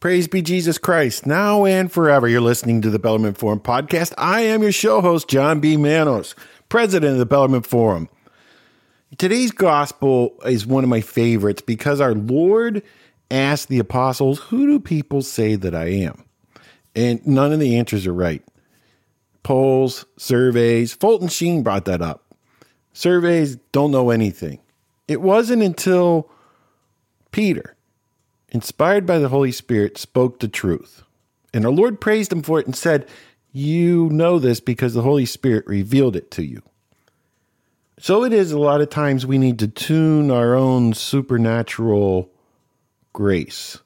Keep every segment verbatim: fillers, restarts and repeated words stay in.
Praise be Jesus Christ, now and forever. You're listening to the Bellarmine Forum podcast. I am your show host, John B. Manos, president of the Bellarmine Forum. Today's gospel is one of my favorites because our Lord asked the apostles, who do people say that I am? And none of the answers are right. Polls, surveys, Fulton Sheen brought that up. Surveys don't know anything. It wasn't until Peter, inspired by the Holy Spirit, spoke the truth. And our Lord praised him for it and said, you know this because the Holy Spirit revealed it to you. So it is a lot of times we need to tune our own supernatural grace,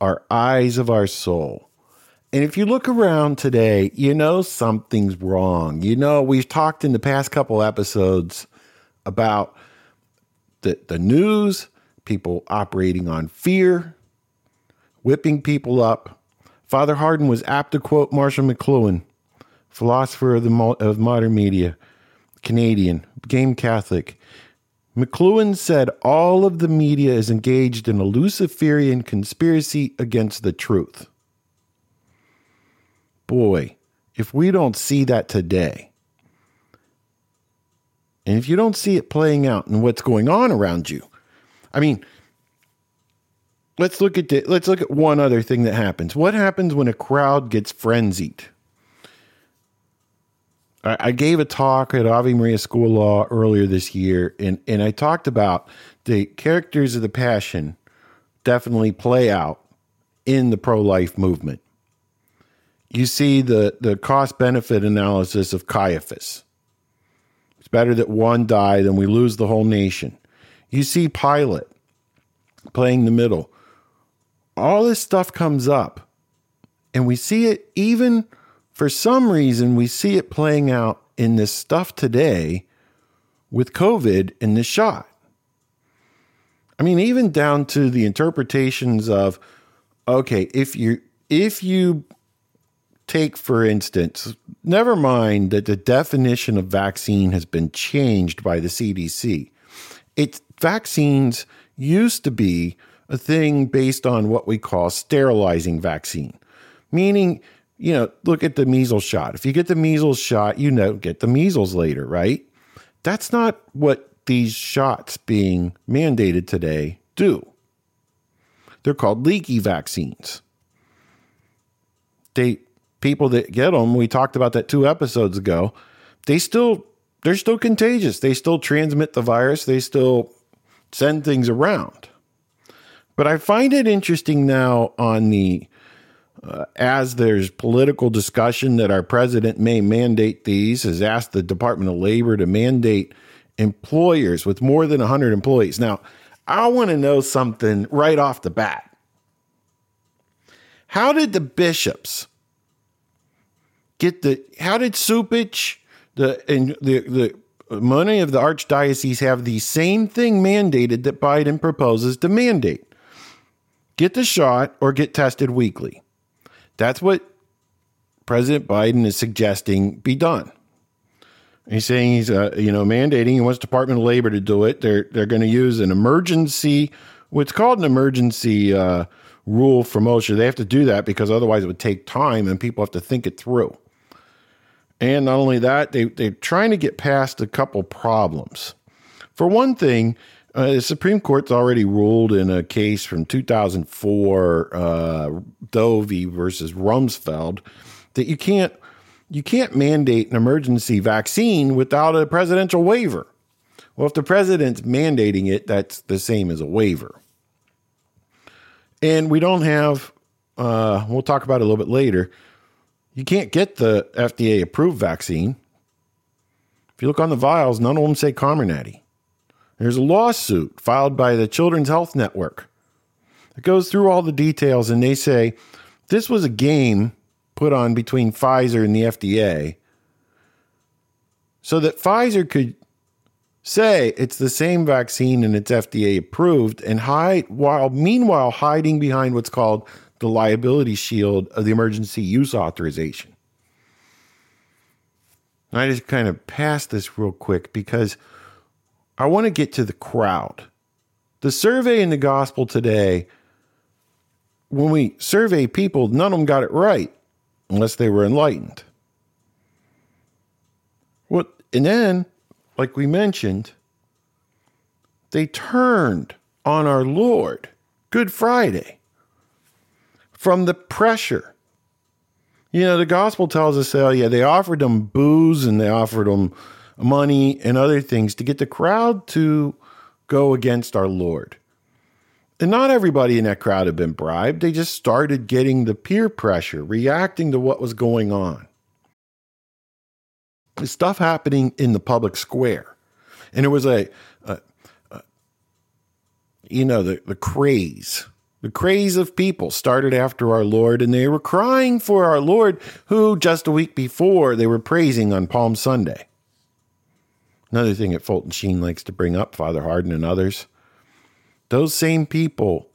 our eyes of our soul. And if you look around today, you know something's wrong. You know, we've talked in the past couple episodes about the, the news, people operating on fear, whipping people up. Father Hardin was apt to quote Marshall McLuhan, philosopher of the mo- of modern media, Canadian, became Catholic. McLuhan said, all of the media is engaged in a Luciferian conspiracy against the truth. Boy, if we don't see that today, and if you don't see it playing out in what's going on around you, I mean, let's look at the, let's look at one other thing that happens. What happens when a crowd gets frenzied? I, I gave a talk at Ave Maria School of Law earlier this year, and, and I talked about the characters of the Passion definitely play out in the pro-life movement. You see the, the cost-benefit analysis of Caiaphas. It's better that one die than we lose the whole nation. You see Pilate playing the middle. All this stuff comes up, and we see it even, for some reason, we see it playing out in this stuff today with COVID and the shot. I mean, even down to the interpretations of, okay, if you if you take, for instance, never mind that the definition of vaccine has been changed by the C D C. It's vaccines used to be a thing based on what we call sterilizing vaccine, meaning, you know, look at the measles shot. If you get the measles shot, you don't get the measles later, right? That's not what these shots being mandated today do. They're called leaky vaccines. They, people that get them, we talked about that two episodes ago, they still They're still contagious. They still transmit the virus. They still send things around. But I find it interesting now on the, uh, as there's political discussion that our president may mandate these, has asked the Department of Labor to mandate employers with more than one hundred employees. Now, I want to know something right off the bat. How did the bishops get the, how did Cupich, The, and the, the money of the archdiocese have the same thing mandated that Biden proposes to mandate? Get the shot or get tested weekly. That's what President Biden is suggesting be done. He's saying he's uh, you know mandating. He wants Department of Labor to do it. They're they're going to use an emergency, what's called an emergency uh, rule from OSHA. They have to do that because otherwise it would take time and people have to think it through. And not only that, they, they're trying to get past a couple problems. For one thing, uh, the Supreme Court's already ruled in a case from two thousand four, uh, Dovey versus Rumsfeld, that you can't you can't mandate an emergency vaccine without a presidential waiver. Well, if the president's mandating it, that's the same as a waiver. And we don't have, uh, we'll talk about it a little bit later, you can't get the F D A-approved vaccine. If you look on the vials, none of them say Comirnaty. There's a lawsuit filed by the Children's Health Network that goes through all the details, and they say this was a game put on between Pfizer and the F D A so that Pfizer could say it's the same vaccine and it's F D A-approved, and hide while meanwhile hiding behind what's called the liability shield of the emergency use authorization. And I just kind of passed this real quick because I want to get to the crowd. The survey in the gospel today when we survey people, none of them got it right unless they were enlightened. What, and then, like we mentioned, they turned on our Lord, Good Friday, from the pressure. You know, the gospel tells us, oh yeah, they offered them booze and they offered them money and other things to get the crowd to go against our Lord. And not everybody in that crowd had been bribed. They just started getting the peer pressure, reacting to what was going on. There's stuff happening in the public square. And it was a, a, a you know, the, the craze. The craze of people started after our Lord, and they were crying for our Lord, who just a week before they were praising on Palm Sunday. Another thing that Fulton Sheen likes to bring up, Father Hardin and others, those same people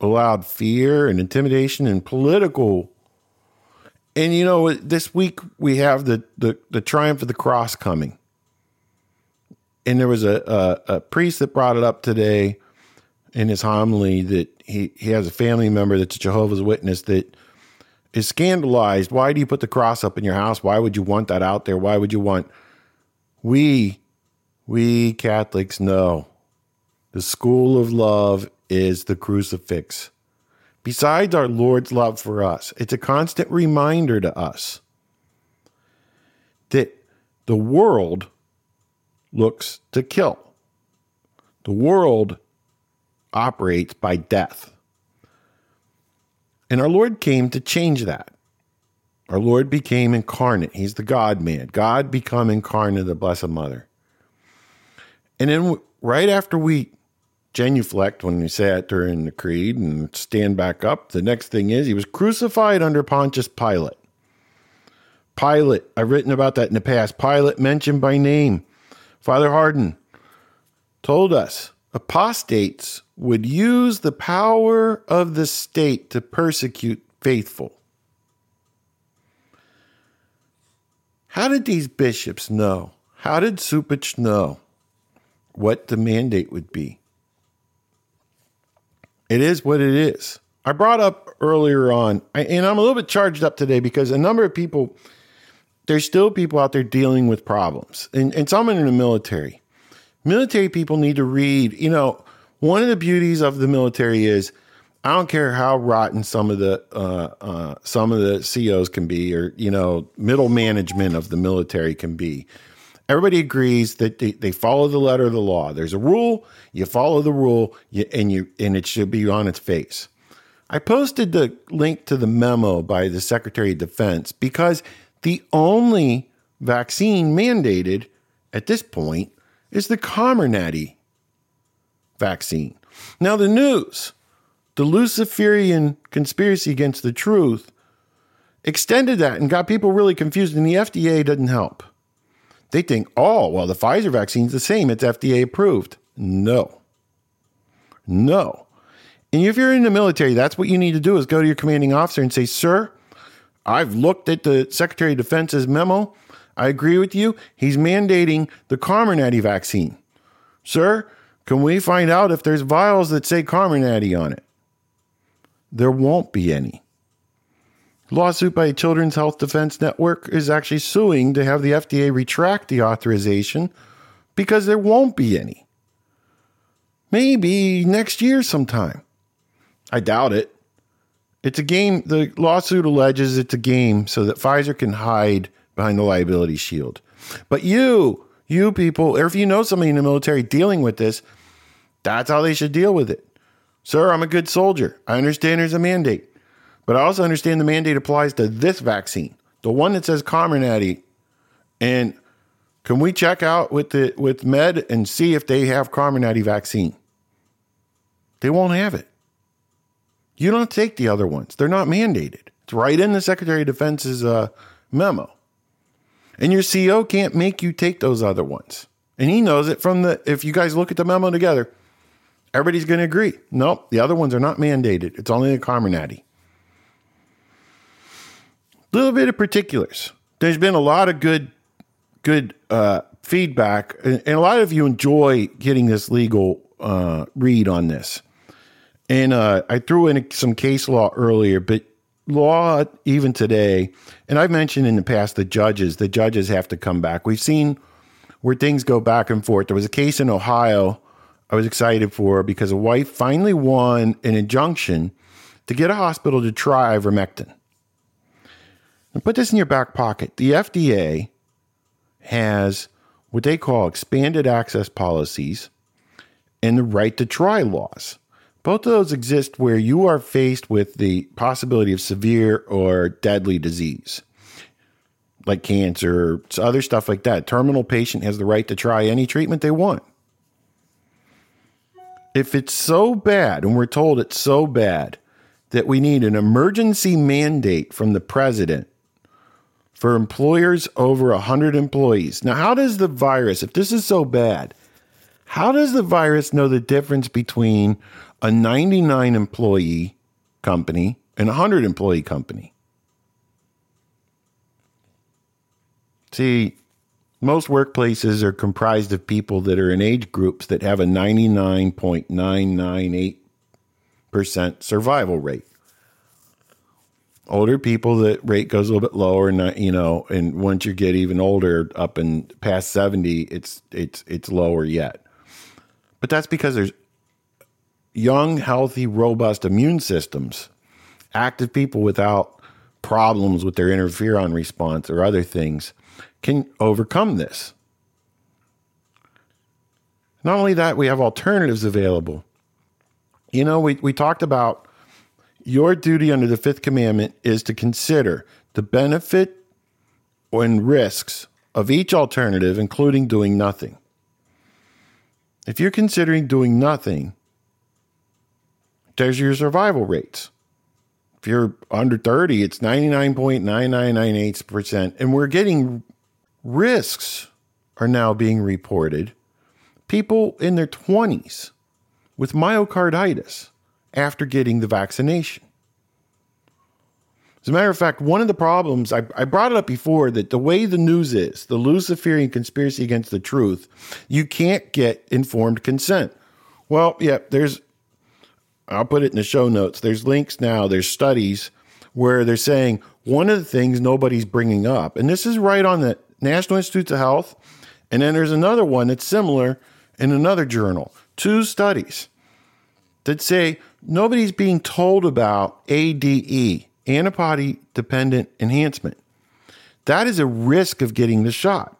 allowed fear and intimidation and political. And, you know, this week we have the the, the triumph of the cross coming. And there was a, a, a priest that brought it up today in his homily that he, he has a family member that's a Jehovah's Witness that is scandalized. Why do you put the cross up in your house? Why would you want that out there? Why would you want... We, we Catholics know the school of love is the crucifix. Besides our Lord's love for us, it's a constant reminder to us that the world looks to kill. The world operates by death. And our Lord came to change that. Our Lord became incarnate. He's the God-man. God become incarnate, the Blessed Mother. And then right after we genuflect, when we say it during the creed and stand back up, the next thing is he was crucified under Pontius Pilate. Pilate, I've written about that in the past. Pilate mentioned by name. Father Hardin told us apostates would use the power of the state to persecute faithful. How did these bishops know? How did Cupich know what the mandate would be? It is what it is. I brought up earlier on, and I'm a little bit charged up today because a number of people, there's still people out there dealing with problems, and, and some in the military. Military people need to read. You know, one of the beauties of the military is I don't care how rotten some of the uh, uh, some of the C Os can be, or you know, middle management of the military can be. Everybody agrees that they, they follow the letter of the law. There's a rule, you follow the rule, you, and you and it should be on its face. I posted the link to the memo by the Secretary of Defense because the only vaccine mandated at this point is the Comirnaty vaccine. Now the news. The Luciferian conspiracy against the truth extended that and got people really confused, and the F D A doesn't help. They think, oh, well, the Pfizer vaccine's the same. It's F D A approved. No. No. And if you're in the military, that's what you need to do is go to your commanding officer and say, sir, I've looked at the Secretary of Defense's memo. I agree with you. He's mandating the Comirnaty vaccine. Sir, can we find out if there's vials that say Comirnaty on it? There won't be any. Lawsuit by Children's Health Defense Network is actually suing to have the F D A retract the authorization because there won't be any. Maybe next year sometime. I doubt it. It's a game. The lawsuit alleges it's a game so that Pfizer can hide behind the liability shield. But you, you people, or if you know somebody in the military dealing with this, that's how they should deal with it. Sir, I'm a good soldier. I understand there's a mandate, but I also understand the mandate applies to this vaccine, the one that says Comirnaty. And can we check out with the with Med and see if they have Comirnaty vaccine? They won't have it. You don't take the other ones. They're not mandated. It's right in the Secretary of Defense's uh, memo. And your C O can't make you take those other ones. And he knows it from the, if you guys look at the memo together, everybody's going to agree. Nope, the other ones are not mandated. It's only the Comirnaty. A little bit of particulars. There's been a lot of good good uh, feedback, and, and a lot of you enjoy getting this legal uh, read on this. And uh, I threw in some case law earlier, but law, even today, and I've mentioned in the past, the judges, the judges have to come back. We've seen where things go back and forth. There was a case in Ohio I was excited for because a wife finally won an injunction to get a hospital to try ivermectin. And put this in your back pocket. The F D A has what they call expanded access policies and the right to try laws. Both of those exist where you are faced with the possibility of severe or deadly disease, like cancer, other stuff like that. Terminal patient has the right to try any treatment they want. If it's so bad, and we're told it's so bad, that we need an emergency mandate from the president for employers over one hundred employees. Now, how does the virus, if this is so bad, how does the virus know the difference between a ninety-nine employee company and a one hundred employee company? See, most workplaces are comprised of people that are in age groups that have a ninety-nine point nine nine eight percent survival rate. Older people, that rate goes a little bit lower, not, you know, and once you get even older, up and past seventy, it's it's it's lower yet. But that's because there's young, healthy, robust immune systems, active people without problems with their interferon response or other things can overcome this. Not only that, we have alternatives available. You know, we, we talked about your duty under the Fifth Commandment is to consider the benefit and risks of each alternative, including doing nothing. If you're considering doing nothing, there's your survival rates. If you're under thirty, it's ninety-nine point nine nine nine eight percent. And we're getting risks are now being reported. People in their twenties with myocarditis after getting the vaccination. As a matter of fact, one of the problems, I, I brought it up before, that the way the news is, the Luciferian conspiracy against the truth, you can't get informed consent. Well, yeah, there's, I'll put it in the show notes, there's links now, there's studies where they're saying one of the things nobody's bringing up, and this is right on the National Institutes of Health, and then there's another one that's similar in another journal, two studies that say nobody's being told about A D E, antibody-dependent enhancement. That is a risk of getting the shot.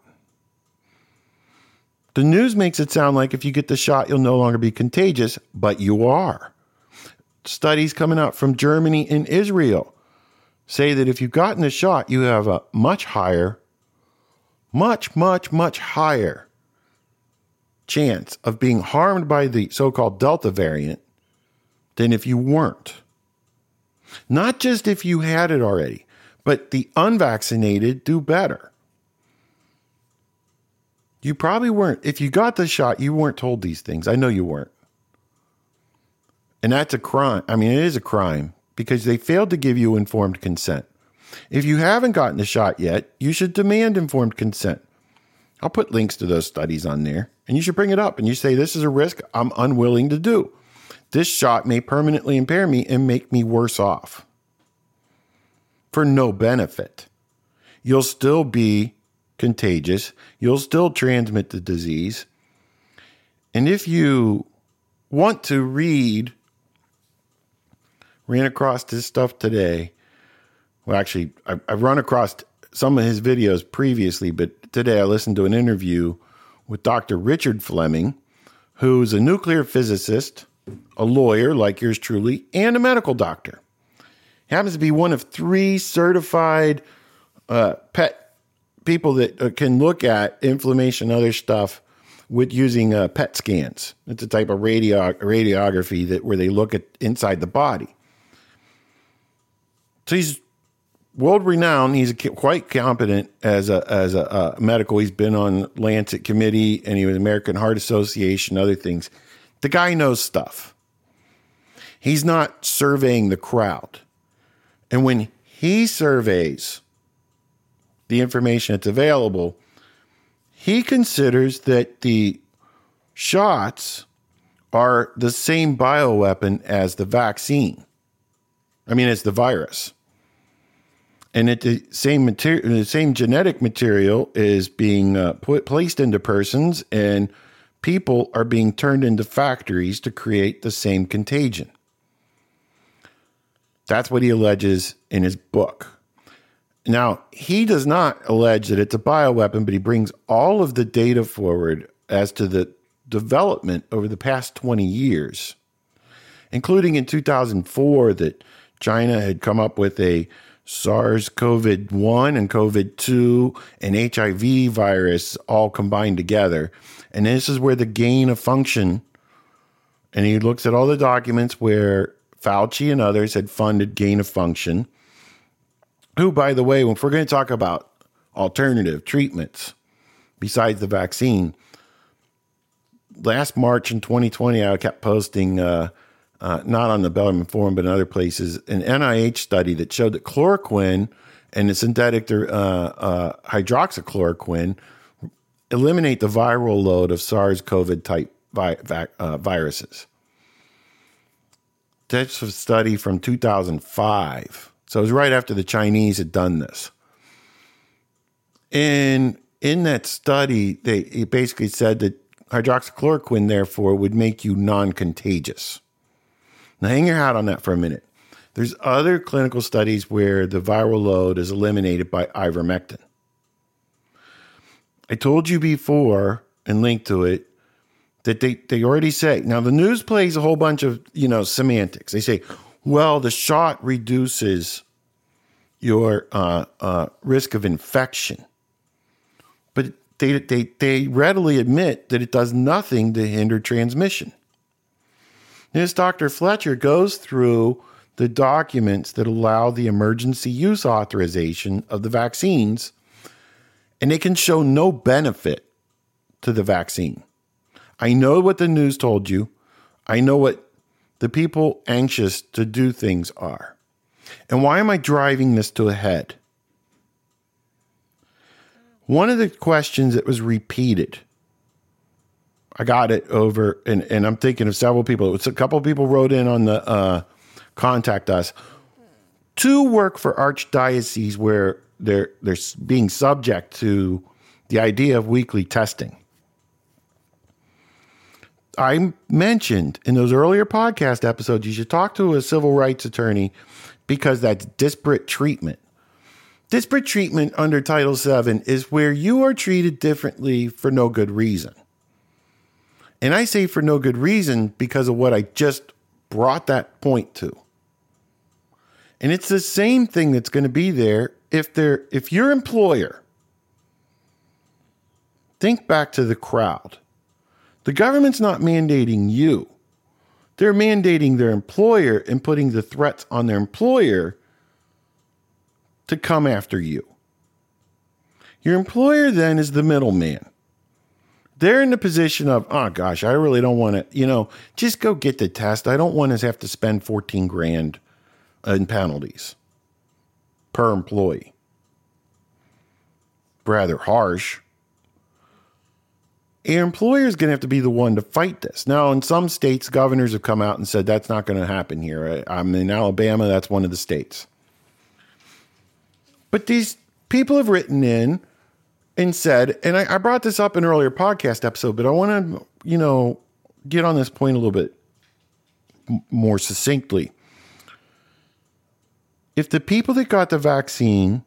The news makes it sound like if you get the shot, you'll no longer be contagious, but you are. Studies coming out from Germany and Israel say that if you've gotten the shot, you have a much higher, much, much, much higher chance of being harmed by the so-called Delta variant than if you weren't. Not just if you had it already, but the unvaccinated do better. You probably weren't. If you got the shot, you weren't told these things. I know you weren't. And that's a crime. I mean, it is a crime because they failed to give you informed consent. If you haven't gotten the shot yet, you should demand informed consent. I'll put links to those studies on there, and you should bring it up and you say, this is a risk I'm unwilling to do. This shot may permanently impair me and make me worse off for no benefit. You'll still be contagious. You'll still transmit the disease. And if you want to read, ran across this stuff today. Well, actually, I've run across some of his videos previously, but today I listened to an interview with Doctor Richard Fleming, who's a nuclear physicist, a lawyer like yours truly, and a medical doctor. He happens to be one of three certified uh, P E T people that uh, can look at inflammation and other stuff with using uh, P E T scans. It's a type of radio- radiography that where they look at inside the body. So he's world-renowned. He's quite competent as a as a uh, medical. He's been on Lancet Committee, and he was American Heart Association, other things. The guy knows stuff. He's not surveying the crowd. And when he surveys the information that's available, he considers that the shots are the same bioweapon as the vaccine. I mean, it's the virus. And it, the same material, the same genetic material is being uh, put, placed into persons, and people are being turned into factories to create the same contagion. That's what he alleges in his book. Now, he does not allege that it's a bioweapon, but he brings all of the data forward as to the development over the past twenty years, including in two thousand four that China had come up with a SARS COVID one and COVID two and H I V virus all combined together. And this is where the gain of function, and he looks at all the documents where Fauci and others had funded gain of function, who, by the way, if we're going to talk about alternative treatments besides the vaccine, last March in twenty twenty, I kept posting, uh, uh, not on the Bellarmine Forum, but in other places, an N I H study that showed that chloroquine and the synthetic uh, uh, hydroxychloroquine eliminate the viral load of SARS-CoV-type vi- vac- uh, viruses. That's a study from two thousand five. So it was right after the Chinese had done this. And in that study, they it basically said that hydroxychloroquine, therefore, would make you non-contagious. Now, hang your hat on that for a minute. There's other clinical studies where the viral load is eliminated by ivermectin. I told you before, and linked to it, that they, they already say, now the news plays a whole bunch of, you know, semantics. They say, well, the shot reduces your uh, uh, risk of infection. But they, they, they readily admit that it does nothing to hinder transmission. This Doctor Fletcher goes through the documents that allow the emergency use authorization of the vaccines, and they can show no benefit to the vaccine. I know what the news told you. I know what the people anxious to do things are. And why am I driving this to a head? One of the questions that was repeated, I got it over, and, and I'm thinking of several people. It's a couple of people wrote in on the uh, Contact Us. Two work for archdioceses where they're, they're being subject to the idea of weekly testing. I mentioned in those earlier podcast episodes, you should talk to a civil rights attorney because that's disparate treatment. Disparate treatment under Title seven is where you are treated differently for no good reason. And I say for no good reason because of what I just brought that point to. And it's the same thing that's going to be there if they're, if your employer, think back to the crowd. The government's not mandating you. They're mandating their employer and putting the threats on their employer to come after you. Your employer then is the middleman. They're in the position of, oh gosh, I really don't want to, you know, just go get the test. I don't want to have to spend fourteen grand in penalties per employee. Rather harsh. Your employer is going to have to be the one to fight this. Now, in some states, governors have come out and said, that's not going to happen here. I'm in Alabama. That's one of the states. But these people have written in and said, and I, I brought this up in an earlier podcast episode, but I want to, you know, get on this point a little bit more succinctly. If the people that got the vaccine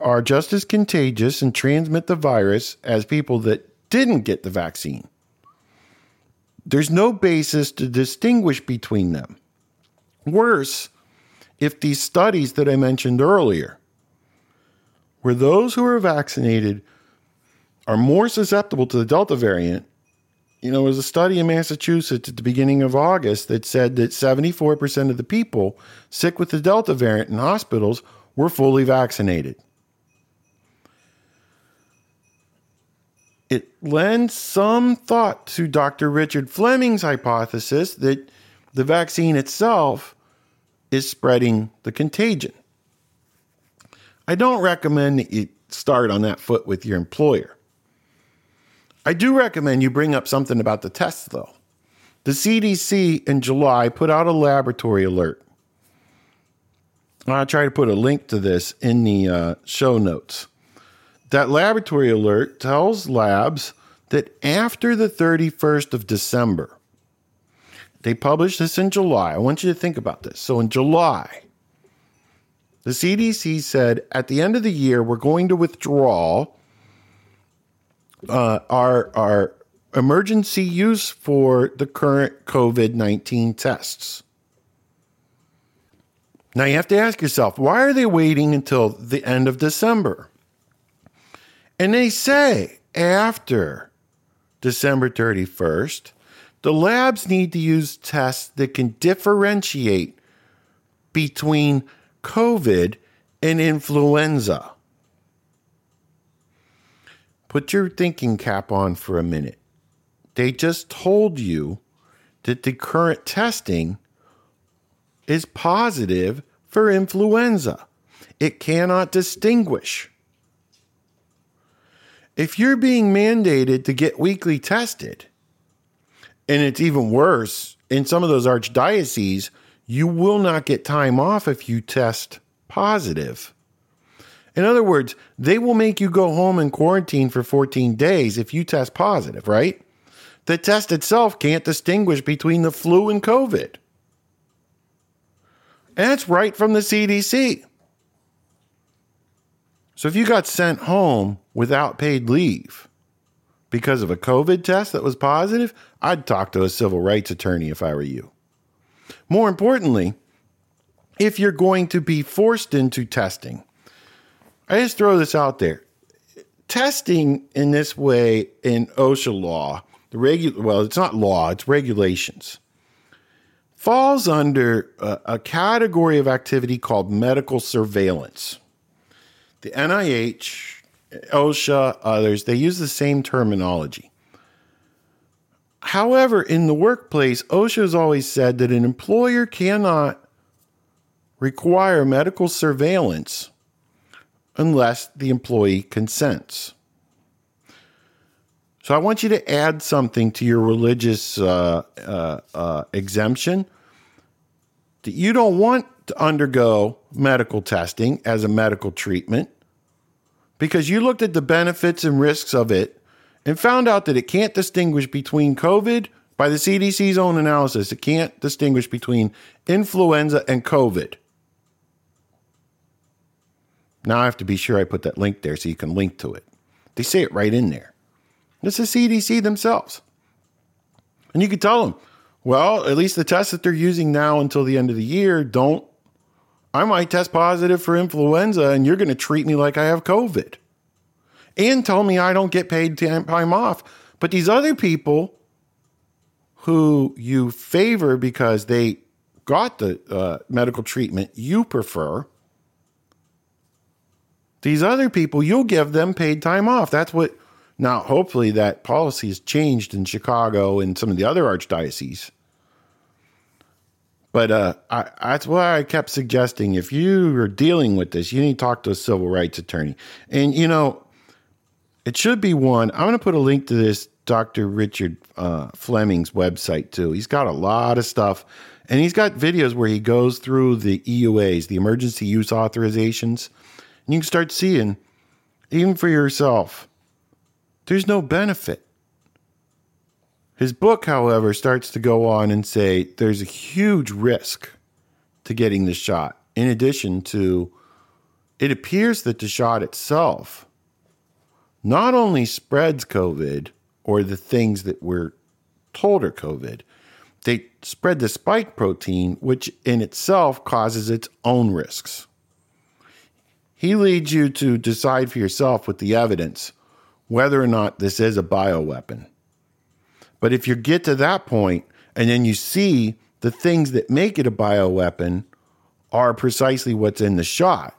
are just as contagious and transmit the virus as people that didn't get the vaccine, there's no basis to distinguish between them. Worse, if these studies that I mentioned earlier, where those who are vaccinated are more susceptible to the Delta variant, you know, there was a study in Massachusetts at the beginning of August that said that seventy-four percent of the people sick with the Delta variant in hospitals were fully vaccinated. It lends some thought to Doctor Richard Fleming's hypothesis that the vaccine itself is spreading the contagion. I don't recommend that you start on that foot with your employer. I do recommend you bring up something about the tests, though. The C D C in July put out a laboratory alert. I'll try to put a link to this in the uh, show notes. That laboratory alert tells labs that after the thirty-first of December, they published this in July. I want you to think about this. So in July, the C D C said at the end of the year, we're going to withdraw uh, our, our emergency use for the current COVID nineteen tests. Now you have to ask yourself, why are they waiting until the end of December? And they say after December thirty-first, the labs need to use tests that can differentiate between COVID and influenza. Put your thinking cap on for a minute. They just told you that the current testing is positive for influenza. It cannot distinguish. If you're being mandated to get weekly tested, and it's even worse, in some of those archdioceses, you will not get time off if you test positive. In other words, they will make you go home and quarantine for fourteen days if you test positive, right? The test itself can't distinguish between the flu and COVID. And that's right from the C D C. So if you got sent home without paid leave because of a COVID test that was positive, I'd talk to a civil rights attorney if I were you. More importantly, if you're going to be forced into testing, I just throw this out there. Testing in this way in OSHA law, the regu- well, it's not law, it's regulations, falls under a, a category of activity called medical surveillance. The N I H, OSHA, others, they use the same terminology. However, in the workplace, OSHA has always said that an employer cannot require medical surveillance unless the employee consents. So I want you to add something to your religious uh, uh, uh, exemption that you don't want to undergo medical testing as a medical treatment because you looked at the benefits and risks of it and found out that it can't distinguish between COVID, by the C D C's own analysis, it can't distinguish between influenza and COVID. Now I have to be sure I put that link there so you can link to it. They say it right in there. It's the C D C themselves. And you could tell them, well, at least the tests that they're using now until the end of the year don't, I might test positive for influenza and you're going to treat me like I have COVID. And tell me I don't get paid time off. But these other people who you favor because they got the uh, medical treatment you prefer, these other people, you'll give them paid time off. That's what... Now, hopefully that policy has changed in Chicago and some of the other archdioceses. But uh, I, that's why I kept suggesting if you are dealing with this, you need to talk to a civil rights attorney. And, you know, it should be one. I'm going to put a link to this Doctor Richard uh, Fleming's website, too. He's got a lot of stuff. And he's got videos where he goes through the E U As, the emergency use authorizations. And you can start seeing, even for yourself, there's no benefit. His book, however, starts to go on and say there's a huge risk to getting the shot. In addition to, it appears that the shot itself not only spreads COVID or the things that we're told are COVID, they spread the spike protein, which in itself causes its own risks. He leads you to decide for yourself with the evidence whether or not this is a bioweapon. But if you get to that point and then you see the things that make it a bioweapon are precisely what's in the shot,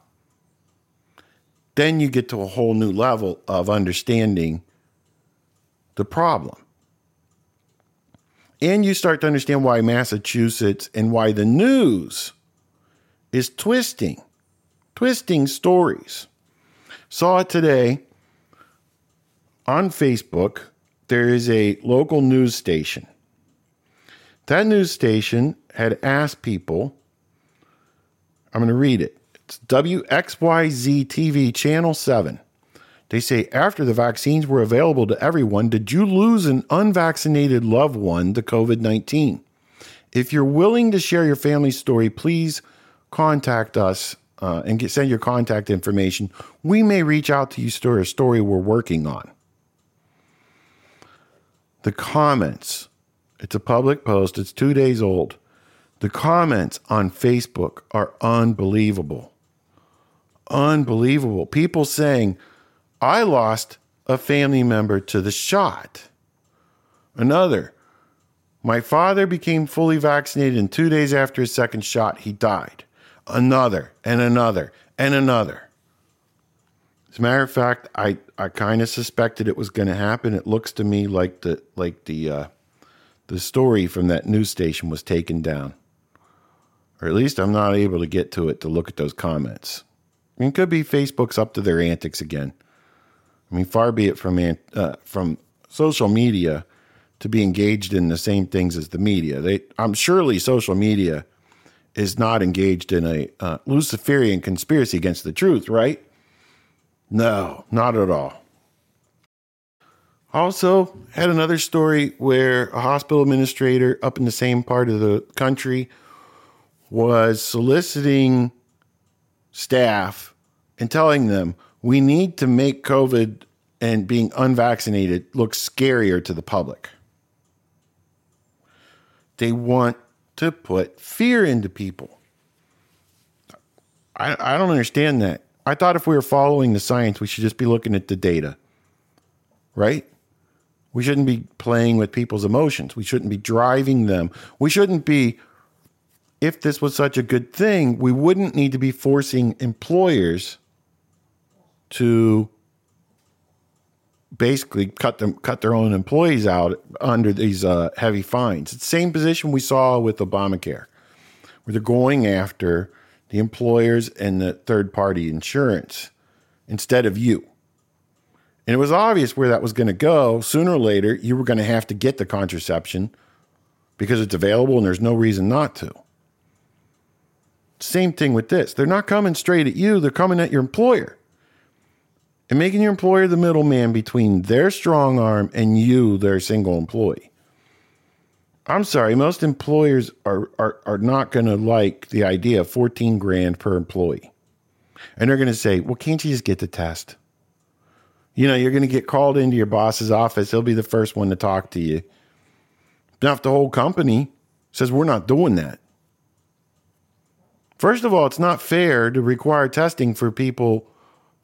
then you get to a whole new level of understanding the problem. And you start to understand why Massachusetts and why the news is twisting, twisting stories. Saw it today. On Facebook, there is a local news station That news station had asked people, I'm going to read it. It's W X Y Z T V Channel seven. They say, after the vaccines were available to everyone, did you lose an unvaccinated loved one to COVID nineteen? If you're willing to share your family story, please contact us uh, and get, send your contact information. We may reach out to you for a story we're working on. The comments, it's a public post, it's two days old. The comments on Facebook are unbelievable. Unbelievable. People saying, I lost a family member to the shot. Another, my father became fully vaccinated and two days after his second shot, he died. Another and another and another. As a matter of fact, I, I kind of suspected it was going to happen. It looks to me like the like the uh, the story from that news station was taken down. Or at least I'm not able to get to it to look at those comments. I mean, it could be Facebook's up to their antics again. I mean, far be it from uh, from social media to be engaged in the same things as the media. They, I'm surely social media is not engaged in a uh, Luciferian conspiracy against the truth, right? No, not at all. Also, had another story where a hospital administrator up in the same part of the country was soliciting staff and telling them, we need to make COVID and being unvaccinated look scarier to the public. They want to put fear into people. I, I don't understand that. I thought if we were following the science, we should just be looking at the data, right? We shouldn't be playing with people's emotions. We shouldn't be driving them. We shouldn't be, if this was such a good thing, we wouldn't need to be forcing employers to basically cut them, cut their own employees out under these uh, heavy fines. It's the same position we saw with Obamacare, where they're going after the employers and the third-party insurance instead of you. And it was obvious where that was going to go. Sooner or later, you were going to have to get the contraception because it's available and there's no reason not to. Same thing with this. They're not coming straight at you. They're coming at your employer. And making your employer the middleman between their strong arm and you, their single employee. I'm sorry, most employers are are, are not going to like the idea of fourteen grand per employee. And they're going to say, well, can't you just get the test? You know, you're going to get called into your boss's office. He'll be the first one to talk to you. Now, if the whole company says we're not doing that. First of all, it's not fair to require testing for people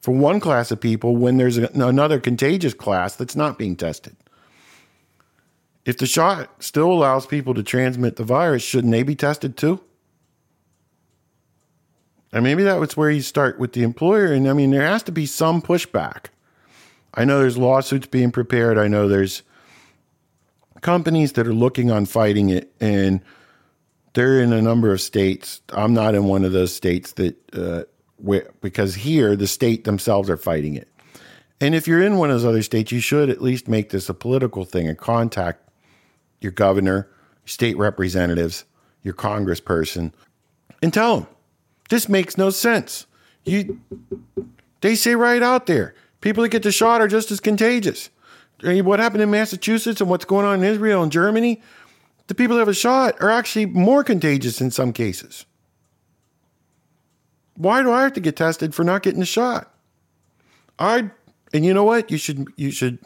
for one class of people when there's a, another contagious class that's not being tested. If the shot still allows people to transmit the virus, shouldn't they be tested too? And maybe that was where you start with the employer. And I mean, there has to be some pushback. I know there's lawsuits being prepared. I know there's companies that are looking on fighting it, and they're in a number of states. I'm not in one of those states that, uh, Where, because here the state themselves are fighting it. And if you're in one of those other states, you should at least make this a political thing and contact your governor, state representatives, your congressperson, and tell them, this makes no sense. You, they say right out there, people that get the shot are just as contagious. What happened in Massachusetts and what's going on in Israel and Germany, the people that have a shot are actually more contagious in some cases. Why do I have to get tested for not getting the shot? I and you know what? You should you should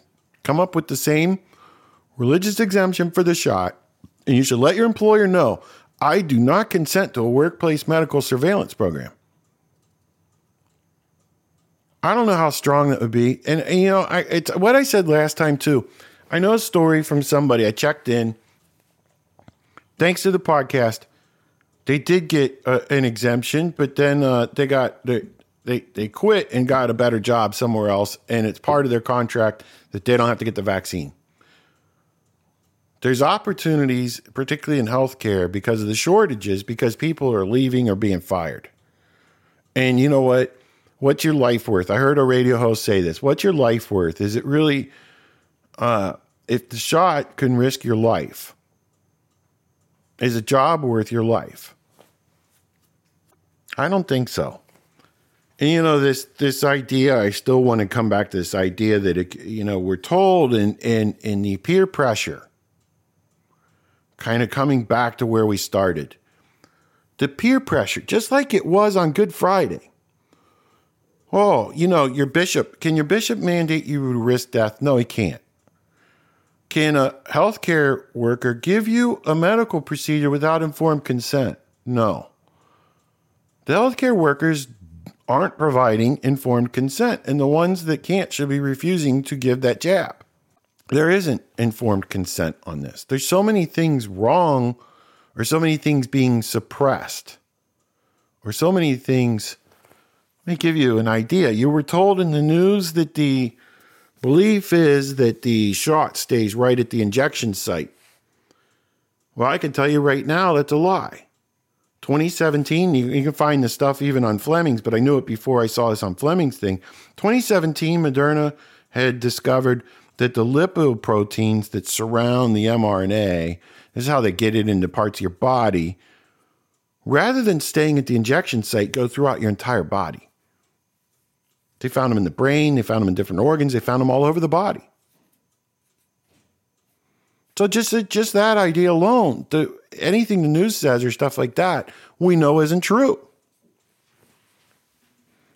come up with the same religious exemption for the shot, and you should let your employer know, I do not consent to a workplace medical surveillance program. I don't know how strong that would be. And, and you know, I, it's what I said last time too. I know a story from somebody. I checked in. Thanks to the podcast, they did get uh, an exemption, but then uh, they got they, they they quit and got a better job somewhere else, and it's part of their contract that they don't have to get the vaccine. There's opportunities, particularly in healthcare, because of the shortages, because people are leaving or being fired. And you know what? What's your life worth? I heard a radio host say this. What's your life worth? Is it really uh, if the shot can risk your life? Is a job worth your life? I don't think so. And, you know, this this idea, I still want to come back to this idea that, it, you know, we're told in, in, in the peer pressure, kind of coming back to where we started, the peer pressure, just like it was on Good Friday. Oh, you know, your bishop, can your bishop mandate you to risk death? No, he can't. Can a healthcare worker give you a medical procedure without informed consent? No. The healthcare workers aren't providing informed consent, and the ones that can't should be refusing to give that jab. There isn't informed consent on this. There's so many things wrong, or so many things being suppressed, or so many things. Let me give you an idea. You were told in the news that the belief is that the shot stays right at the injection site. Well, I can tell you right now that's a lie. twenty seventeen, you, you can find the stuff even on Fleming's, but I knew it before I saw this on Fleming's thing. twenty seventeen, Moderna had discovered that the lipoproteins that surround the mRNA, this is how they get it into parts of your body, rather than staying at the injection site, go throughout your entire body. They found them in the brain. They found them in different organs. They found them all over the body. So just, just that idea alone, the, anything the news says or stuff like that, we know isn't true.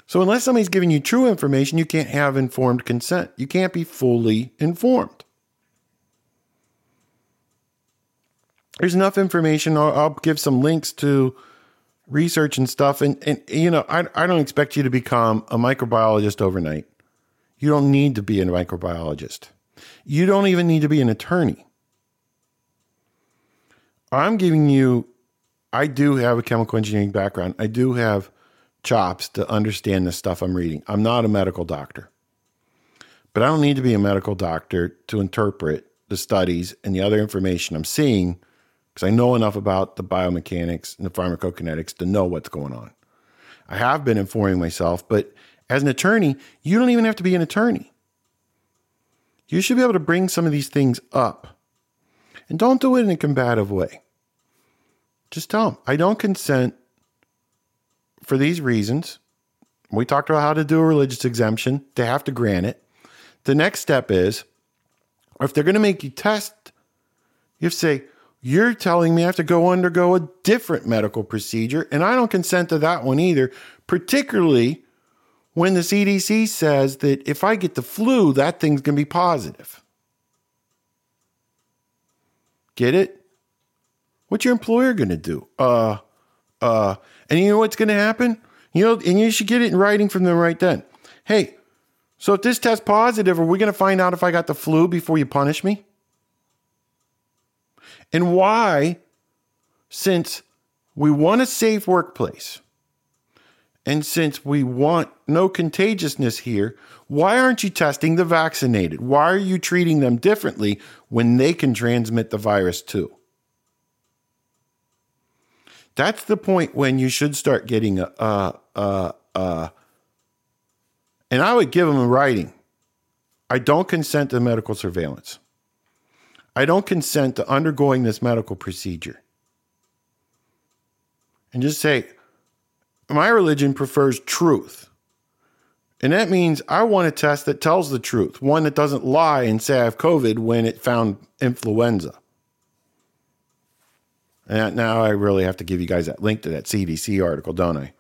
So unless somebody's giving you true information, you can't have informed consent. You can't be fully informed. There's enough information. I'll, I'll give some links to research and stuff. And, and you know, I, I don't expect you to become a microbiologist overnight. You don't need to be a microbiologist. You don't even need to be an attorney. I'm giving you, I do have a chemical engineering background. I do have chops to understand the stuff I'm reading. I'm not a medical doctor. But I don't need to be a medical doctor to interpret the studies and the other information I'm seeing, because I know enough about the biomechanics and the pharmacokinetics to know what's going on. I have been informing myself, but as an attorney, you don't even have to be an attorney. You should be able to bring some of these things up. And don't do it in a combative way. Just tell them, I don't consent for these reasons. We talked about how to do a religious exemption. They have to grant it. The next step is, if they're going to make you test, you have to say, you're telling me I have to go undergo a different medical procedure, and I don't consent to that one either, particularly when the C D C says that if I get the flu, that thing's going to be positive. Get it? What's your employer going to do? Uh, uh, and you know what's going to happen? You know, and you should get it in writing from them right then. Hey, so if this test's positive, are we going to find out if I got the flu before you punish me? And why, since we want a safe workplace, and since we want no contagiousness here, why aren't you testing the vaccinated? Why are you treating them differently when they can transmit the virus too? That's the point when you should start getting a, uh, uh, uh, and I would give them a writing. I don't consent to medical surveillance. I don't consent to undergoing this medical procedure. And just say, my religion prefers truth. And that means I want a test that tells the truth, one that doesn't lie and say I have COVID when it found influenza. And now I really have to give you guys that link to that C D C article, don't I?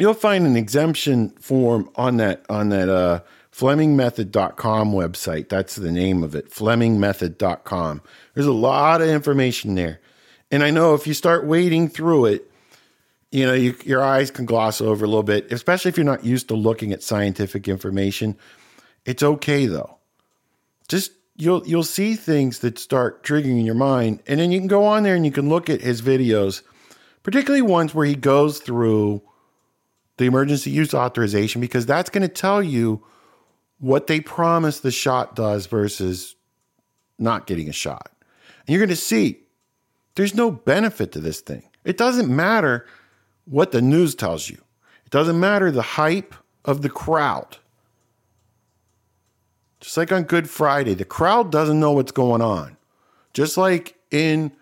You'll find an exemption form on that, on that, uh, Fleming Method dot com website. That's the name of it, Fleming Method dot com. There's a lot of information there. And I know if you start wading through it, you know, you, your eyes can gloss over a little bit, especially if you're not used to looking at scientific information. It's okay, though. Just you'll you'll see things that start triggering in your mind, and then you can go on there and you can look at his videos, particularly ones where he goes through the emergency use authorization, because that's going to tell you what they promise the shot does versus not getting a shot. And you're going to see there's no benefit to this thing. It doesn't matter what the news tells you. It doesn't matter the hype of the crowd. Just like on Good Friday, the crowd doesn't know what's going on. Just like in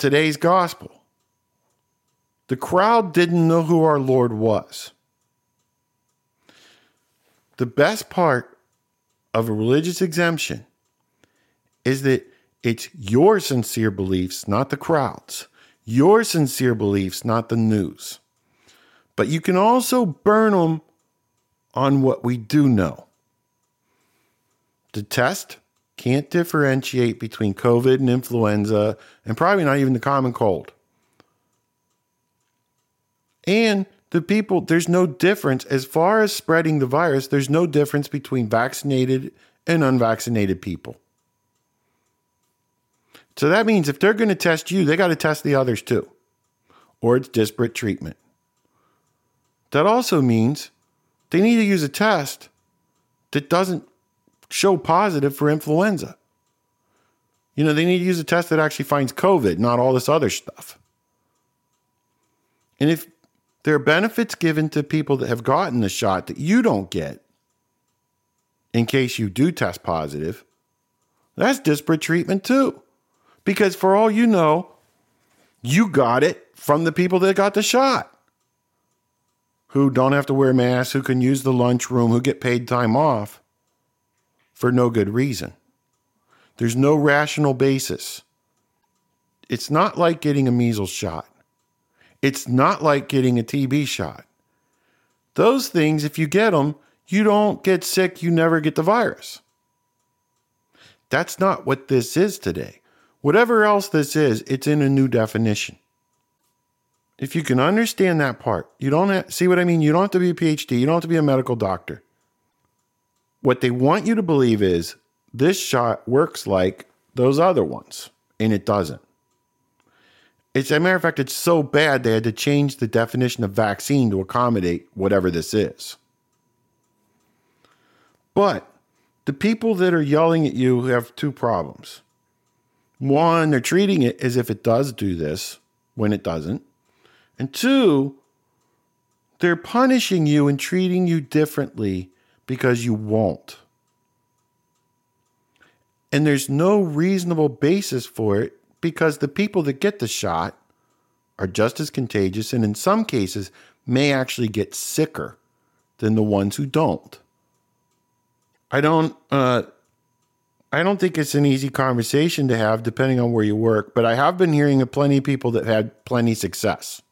today's gospel. The crowd didn't know who our Lord was. The best part of a religious exemption is that it's your sincere beliefs, not the crowd's. Your sincere beliefs, not the news. But you can also burn them on what we do know. The test can't differentiate between COVID and influenza, and probably not even the common cold. And the people, there's no difference as far as spreading the virus. There's no difference between vaccinated and unvaccinated people. So that means if they're going to test you, they got to test the others too, or it's disparate treatment. That also means they need to use a test that doesn't show positive for influenza. You know, they need to use a test that actually finds COVID, not all this other stuff. And if there are benefits given to people that have gotten the shot that you don't get in case you do test positive, that's disparate treatment too. Because for all you know, you got it from the people that got the shot, who don't have to wear masks, who can use the lunchroom, who get paid time off for no good reason. There's no rational basis. It's not like getting a measles shot. It's not like getting a T B shot. Those things, if you get them, you don't get sick, you never get the virus. That's not what this is today. Whatever else this is, it's in a new definition. If you can understand that part, you don't have, see what I mean? You don't have to be a P H D. You don't have to be a medical doctor. What they want you to believe is this shot works like those other ones, and it doesn't. It's, as a matter of fact, it's so bad they had to change the definition of vaccine to accommodate whatever this is. But the people that are yelling at you have two problems. One, they're treating it as if it does do this when it doesn't. And two, they're punishing you and treating you differently because you won't. And there's no reasonable basis for it, because the people that get the shot are just as contagious and in some cases may actually get sicker than the ones who don't. I don't uh, I don't think it's an easy conversation to have depending on where you work, but I have been hearing of plenty of people that had plenty of success.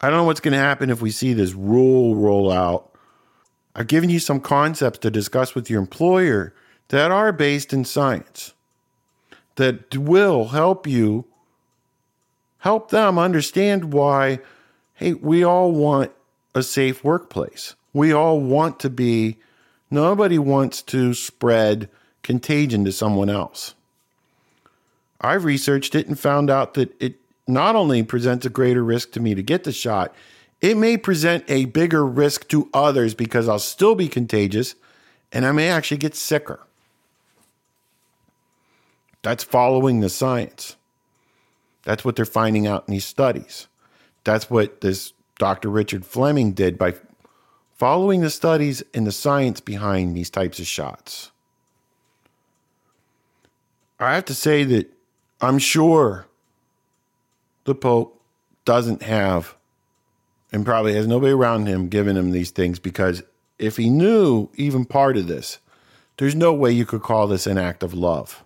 I don't know what's going to happen if we see this rule roll out. I've given you some concepts to discuss with your employer that are based in science, that will help you, help them understand why, hey, we all want a safe workplace. We all want to be, nobody wants to spread contagion to someone else. I've researched it and found out that it not only presents a greater risk to me to get the shot, it may present a bigger risk to others because I'll still be contagious and I may actually get sicker. That's following the science. That's what they're finding out in these studies. That's what this Doctor Richard Fleming did by following the studies and the science behind these types of shots. I have to say that I'm sure the Pope doesn't have, and probably has nobody around him giving him these things, because if he knew even part of this, there's no way you could call this an act of love.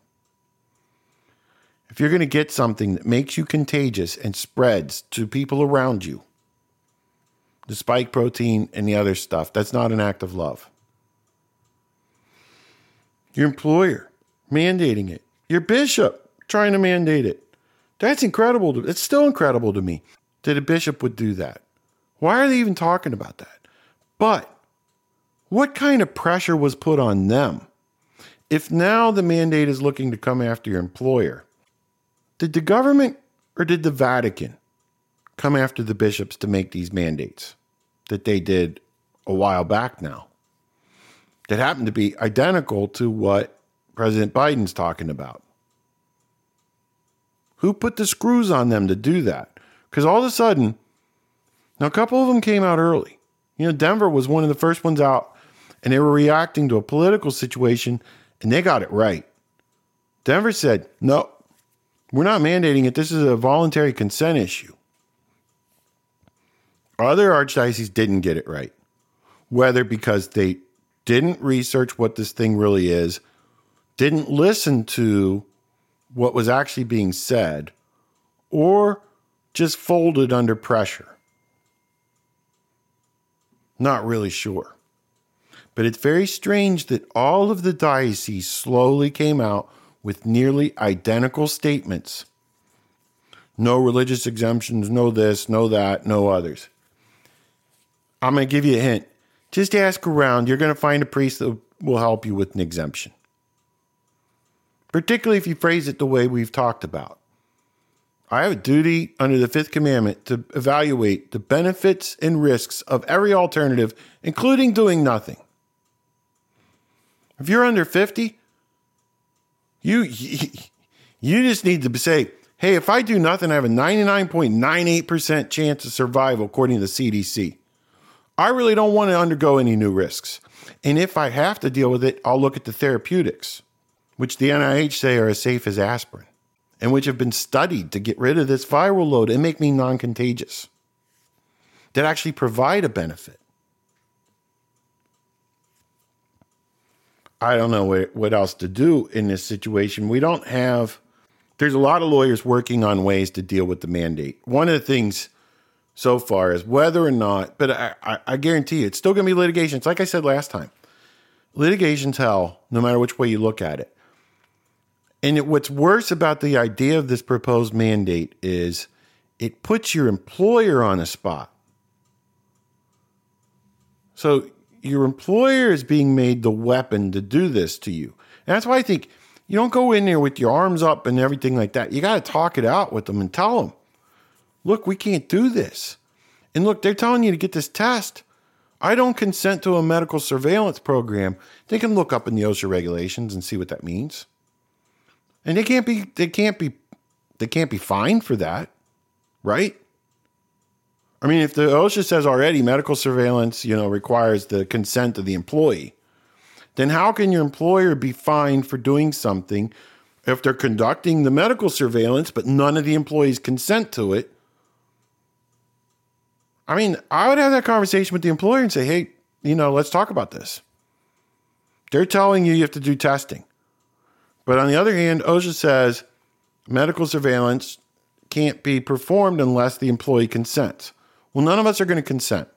If you're going to get something that makes you contagious and spreads to people around you, the spike protein and the other stuff, that's not an act of love. Your employer mandating it. Your bishop trying to mandate it. That's incredible. To, it's still incredible to me that a bishop would do that. Why are they even talking about that? But what kind of pressure was put on them? If now the mandate is looking to come after your employer, did the government or did the Vatican come after the bishops to make these mandates that they did a while back now, that happened to be identical to what President Biden's talking about? Who put the screws on them to do that? Because all of a sudden, now a couple of them came out early. You know, Denver was one of the first ones out, and they were reacting to a political situation, and they got it right. Denver said, no. We're not mandating it. This is a voluntary consent issue. Other archdioceses didn't get it right, whether because they didn't research what this thing really is, didn't listen to what was actually being said, or just folded under pressure. Not really sure. But it's very strange that all of the dioceses slowly came out with nearly identical statements. No religious exemptions, no this, no that, no others. I'm going to give you a hint. Just ask around. You're going to find a priest that will help you with an exemption. Particularly if you phrase it the way we've talked about. I have a duty under the Fifth Commandment to evaluate the benefits and risks of every alternative, including doing nothing. If you're under fifty, you you just need to say, hey, if I do nothing, I have a ninety-nine point nine eight percent chance of survival, according to the C D C. I really don't want to undergo any new risks. And if I have to deal with it, I'll look at the therapeutics, which the N I H say are as safe as aspirin, and which have been studied to get rid of this viral load and make me non-contagious, that actually provide a benefit. I don't know what else to do in this situation. We don't have, there's a lot of lawyers working on ways to deal with the mandate. One of the things so far is whether or not, but I, I, I guarantee you, it's still going to be litigation. It's like I said last time, litigation's hell, no matter which way you look at it. And it, what's worse about the idea of this proposed mandate is it puts your employer on a spot. So your employer is being made the weapon to do this to you. And that's why I think you don't go in there with your arms up and everything like that. You got to talk it out with them and tell them, look, we can't do this. And look, they're telling you to get this test. I don't consent to a medical surveillance program. They can look up in the OSHA regulations and see what that means. And they can't be, they can't be, they can't be fined for that, right? I mean, if the OSHA says already medical surveillance, you know, requires the consent of the employee, then how can your employer be fined for doing something if they're conducting the medical surveillance, but none of the employees consent to it? I mean, I would have that conversation with the employer and say, hey, you know, let's talk about this. They're telling you you have to do testing. But on the other hand, OSHA says medical surveillance can't be performed unless the employee consents. Well, none of us are going to consent.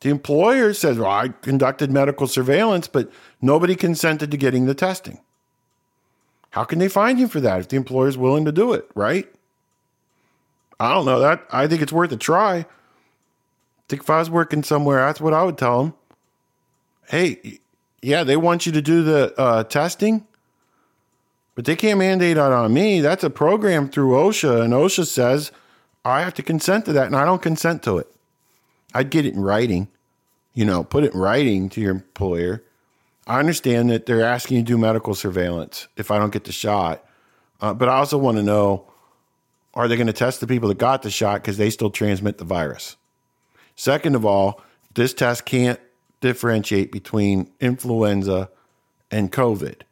The employer says, well, I conducted medical surveillance, but nobody consented to getting the testing. How can they fine you for that if the employer is willing to do it, right? I don't know that. I think it's worth a try. I think if I was working somewhere, that's what I would tell them. Hey, yeah, they want you to do the uh, testing. But they can't mandate it on me. That's a program through OSHA, and OSHA says I have to consent to that, and I don't consent to it. I'd get it in writing, you know, put it in writing to your employer. I understand that they're asking you to do medical surveillance if I don't get the shot, uh, but I also want to know, are they going to test the people that got the shot because they still transmit the virus? Second of all, this test can't differentiate between influenza and COVID.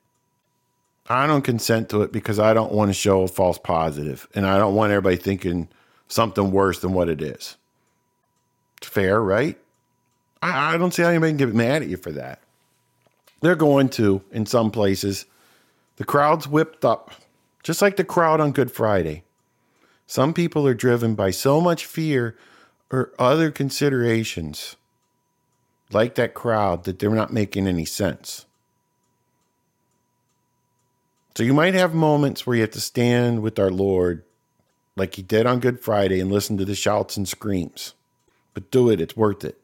I don't consent to it because I don't want to show a false positive, and I don't want everybody thinking something worse than what it is. It's fair, right? I, I don't see how anybody can get mad at you for that. They're going to, in some places, the crowd's whipped up, just like the crowd on Good Friday. Some people are driven by so much fear or other considerations, like that crowd, that they're not making any sense. So you might have moments where you have to stand with our Lord like he did on Good Friday and listen to the shouts and screams. But do it. It's worth it.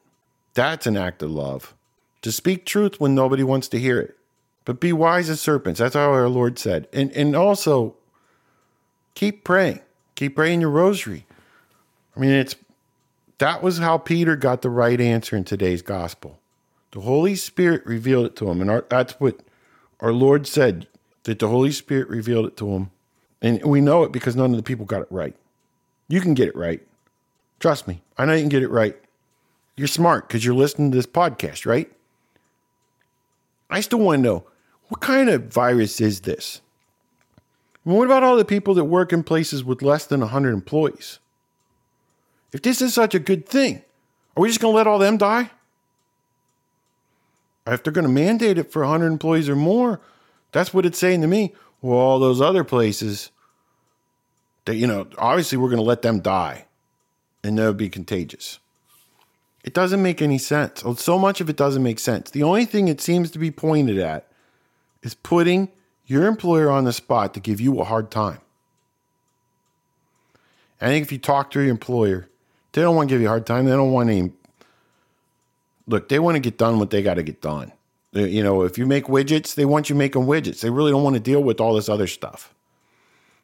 That's an act of love. To speak truth when nobody wants to hear it. But be wise as serpents. That's how our Lord said. And and also, keep praying. Keep praying your rosary. I mean, it's that was how Peter got the right answer in today's gospel. The Holy Spirit revealed it to him. And our, that's what our Lord said. That the Holy Spirit revealed it to him. And we know it because none of the people got it right. You can get it right. Trust me. I know you can get it right. You're smart because you're listening to this podcast, right? I still want to know, what kind of virus is this? Well, what about all the people that work in places with less than one hundred employees? If this is such a good thing, are we just going to let all them die? If they're going to mandate it for one hundred employees or more, that's what it's saying to me. Well, all those other places, that, you know, obviously we're going to let them die, and that would be contagious. It doesn't make any sense. So much of it doesn't make sense. The only thing it seems to be pointed at is putting your employer on the spot to give you a hard time. I think if you talk to your employer, they don't want to give you a hard time. They don't want any. Look, they want to get done what they got to get done. You know, if you make widgets, they want you making widgets. They really don't want to deal with all this other stuff.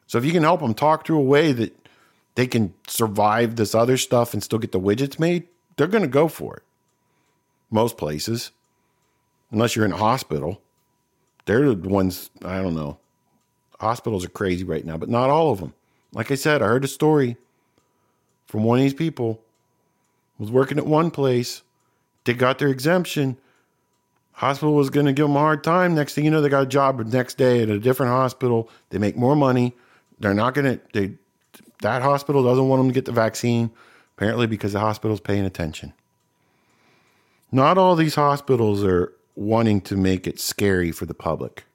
So if you can help them talk through a way that they can survive this other stuff and still get the widgets made, they're going to go for it. Most places, unless you're in a hospital, they're the ones, I don't know. Hospitals are crazy right now, but not all of them. Like I said, I heard a story from one of these people who was working at one place. They got their exemption. Hospital was going to give them a hard time. Next thing you know, they got a job the next day at a different hospital. They make more money. They're not going to, they, that hospital doesn't want them to get the vaccine, apparently because the hospital's paying attention. Not all these hospitals are wanting to make it scary for the public,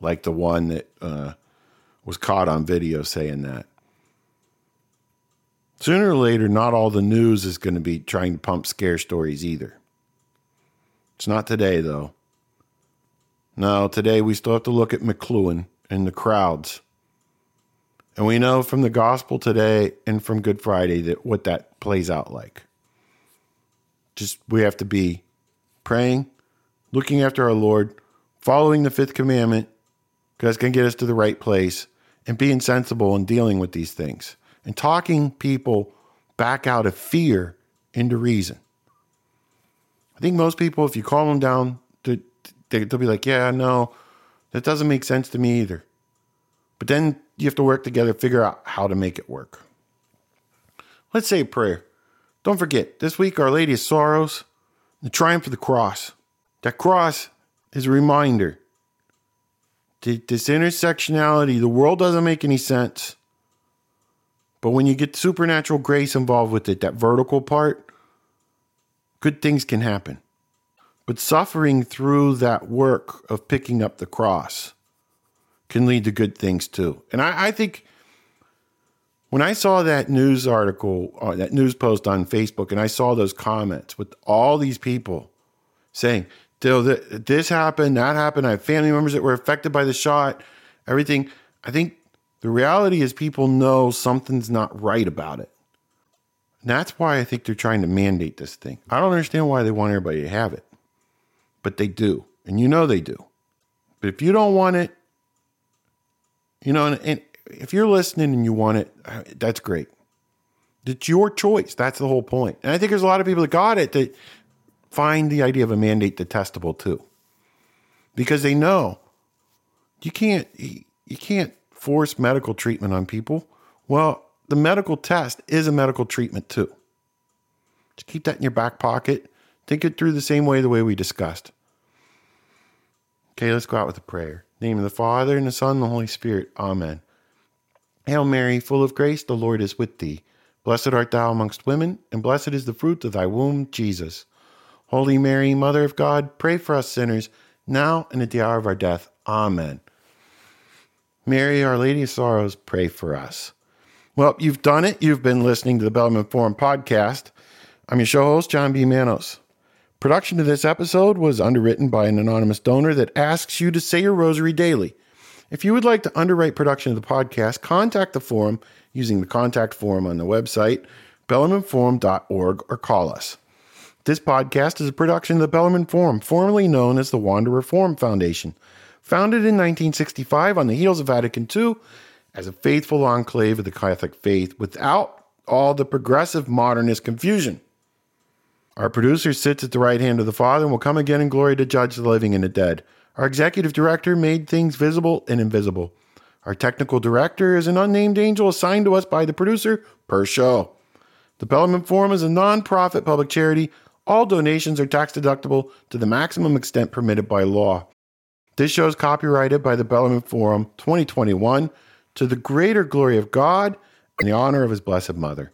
like the one that uh, was caught on video saying that. Sooner or later, not all the news is going to be trying to pump scare stories either. It's not today, though. No, today we still have to look at McLuhan and the crowds. And we know from the gospel today and from Good Friday that what that plays out like. Just we have to be praying, looking after our Lord, following the Fifth Commandment, because that's going to get us to the right place, and being sensible in dealing with these things. And talking people back out of fear into reason. I think most people, if you calm them down, they'll be like, yeah, no, that doesn't make sense to me either. But then you have to work together, figure out how to make it work. Let's say a prayer. Don't forget, this week, Our Lady of Sorrows, the triumph of the cross. That cross is a reminder. This intersectionality, the world doesn't make any sense. But when you get supernatural grace involved with it, that vertical part, good things can happen. But suffering through that work of picking up the cross can lead to good things too. And I, I think when I saw that news article, or that news post on Facebook, and I saw those comments with all these people saying, this happened, that happened, I have family members that were affected by the shot, everything, I think the reality is people know something's not right about it. And that's why I think they're trying to mandate this thing. I don't understand why they want everybody to have it, but they do. And you know they do. But if you don't want it, you know, and, and if you're listening and you want it, that's great. It's your choice. That's the whole point. And I think there's a lot of people that got it that find the idea of a mandate detestable too, because they know you can't, you can't, force medical treatment on people. Well, the medical test is a medical treatment too. Just keep that in your back pocket. Think it through the same way, the way we discussed. Okay, let's go out with a prayer. In the name of the Father, and the Son, and the Holy Spirit. Amen. Hail Mary, full of grace, the Lord is with thee. Blessed art thou amongst women, and blessed is the fruit of thy womb, Jesus. Holy Mary, Mother of God, pray for us sinners, now and at the hour of our death. Amen. Mary, Our Lady of Sorrows, pray for us. Well, you've done it. You've been listening to the Bellarmine Forum podcast. I'm your show host, John B. Manos. Production of this episode was underwritten by an anonymous donor that asks you to say your rosary daily. If you would like to underwrite production of the podcast, contact the forum using the contact form on the website, bellarmine forum dot org, or call us. This podcast is a production of the Bellarmine Forum, formerly known as the Wanderer Forum Foundation. Founded in nineteen sixty-five on the heels of Vatican Two as a faithful enclave of the Catholic faith without all the progressive modernist confusion. Our producer sits at the right hand of the Father and will come again in glory to judge the living and the dead. Our executive director made things visible and invisible. Our technical director is an unnamed angel assigned to us by the producer per show. The Bellarmine Forum is a non-profit public charity. All donations are tax deductible to the maximum extent permitted by law. This show is copyrighted by the Bellarmine Forum twenty twenty-one. to the greater glory of God and the honor of his Blessed Mother.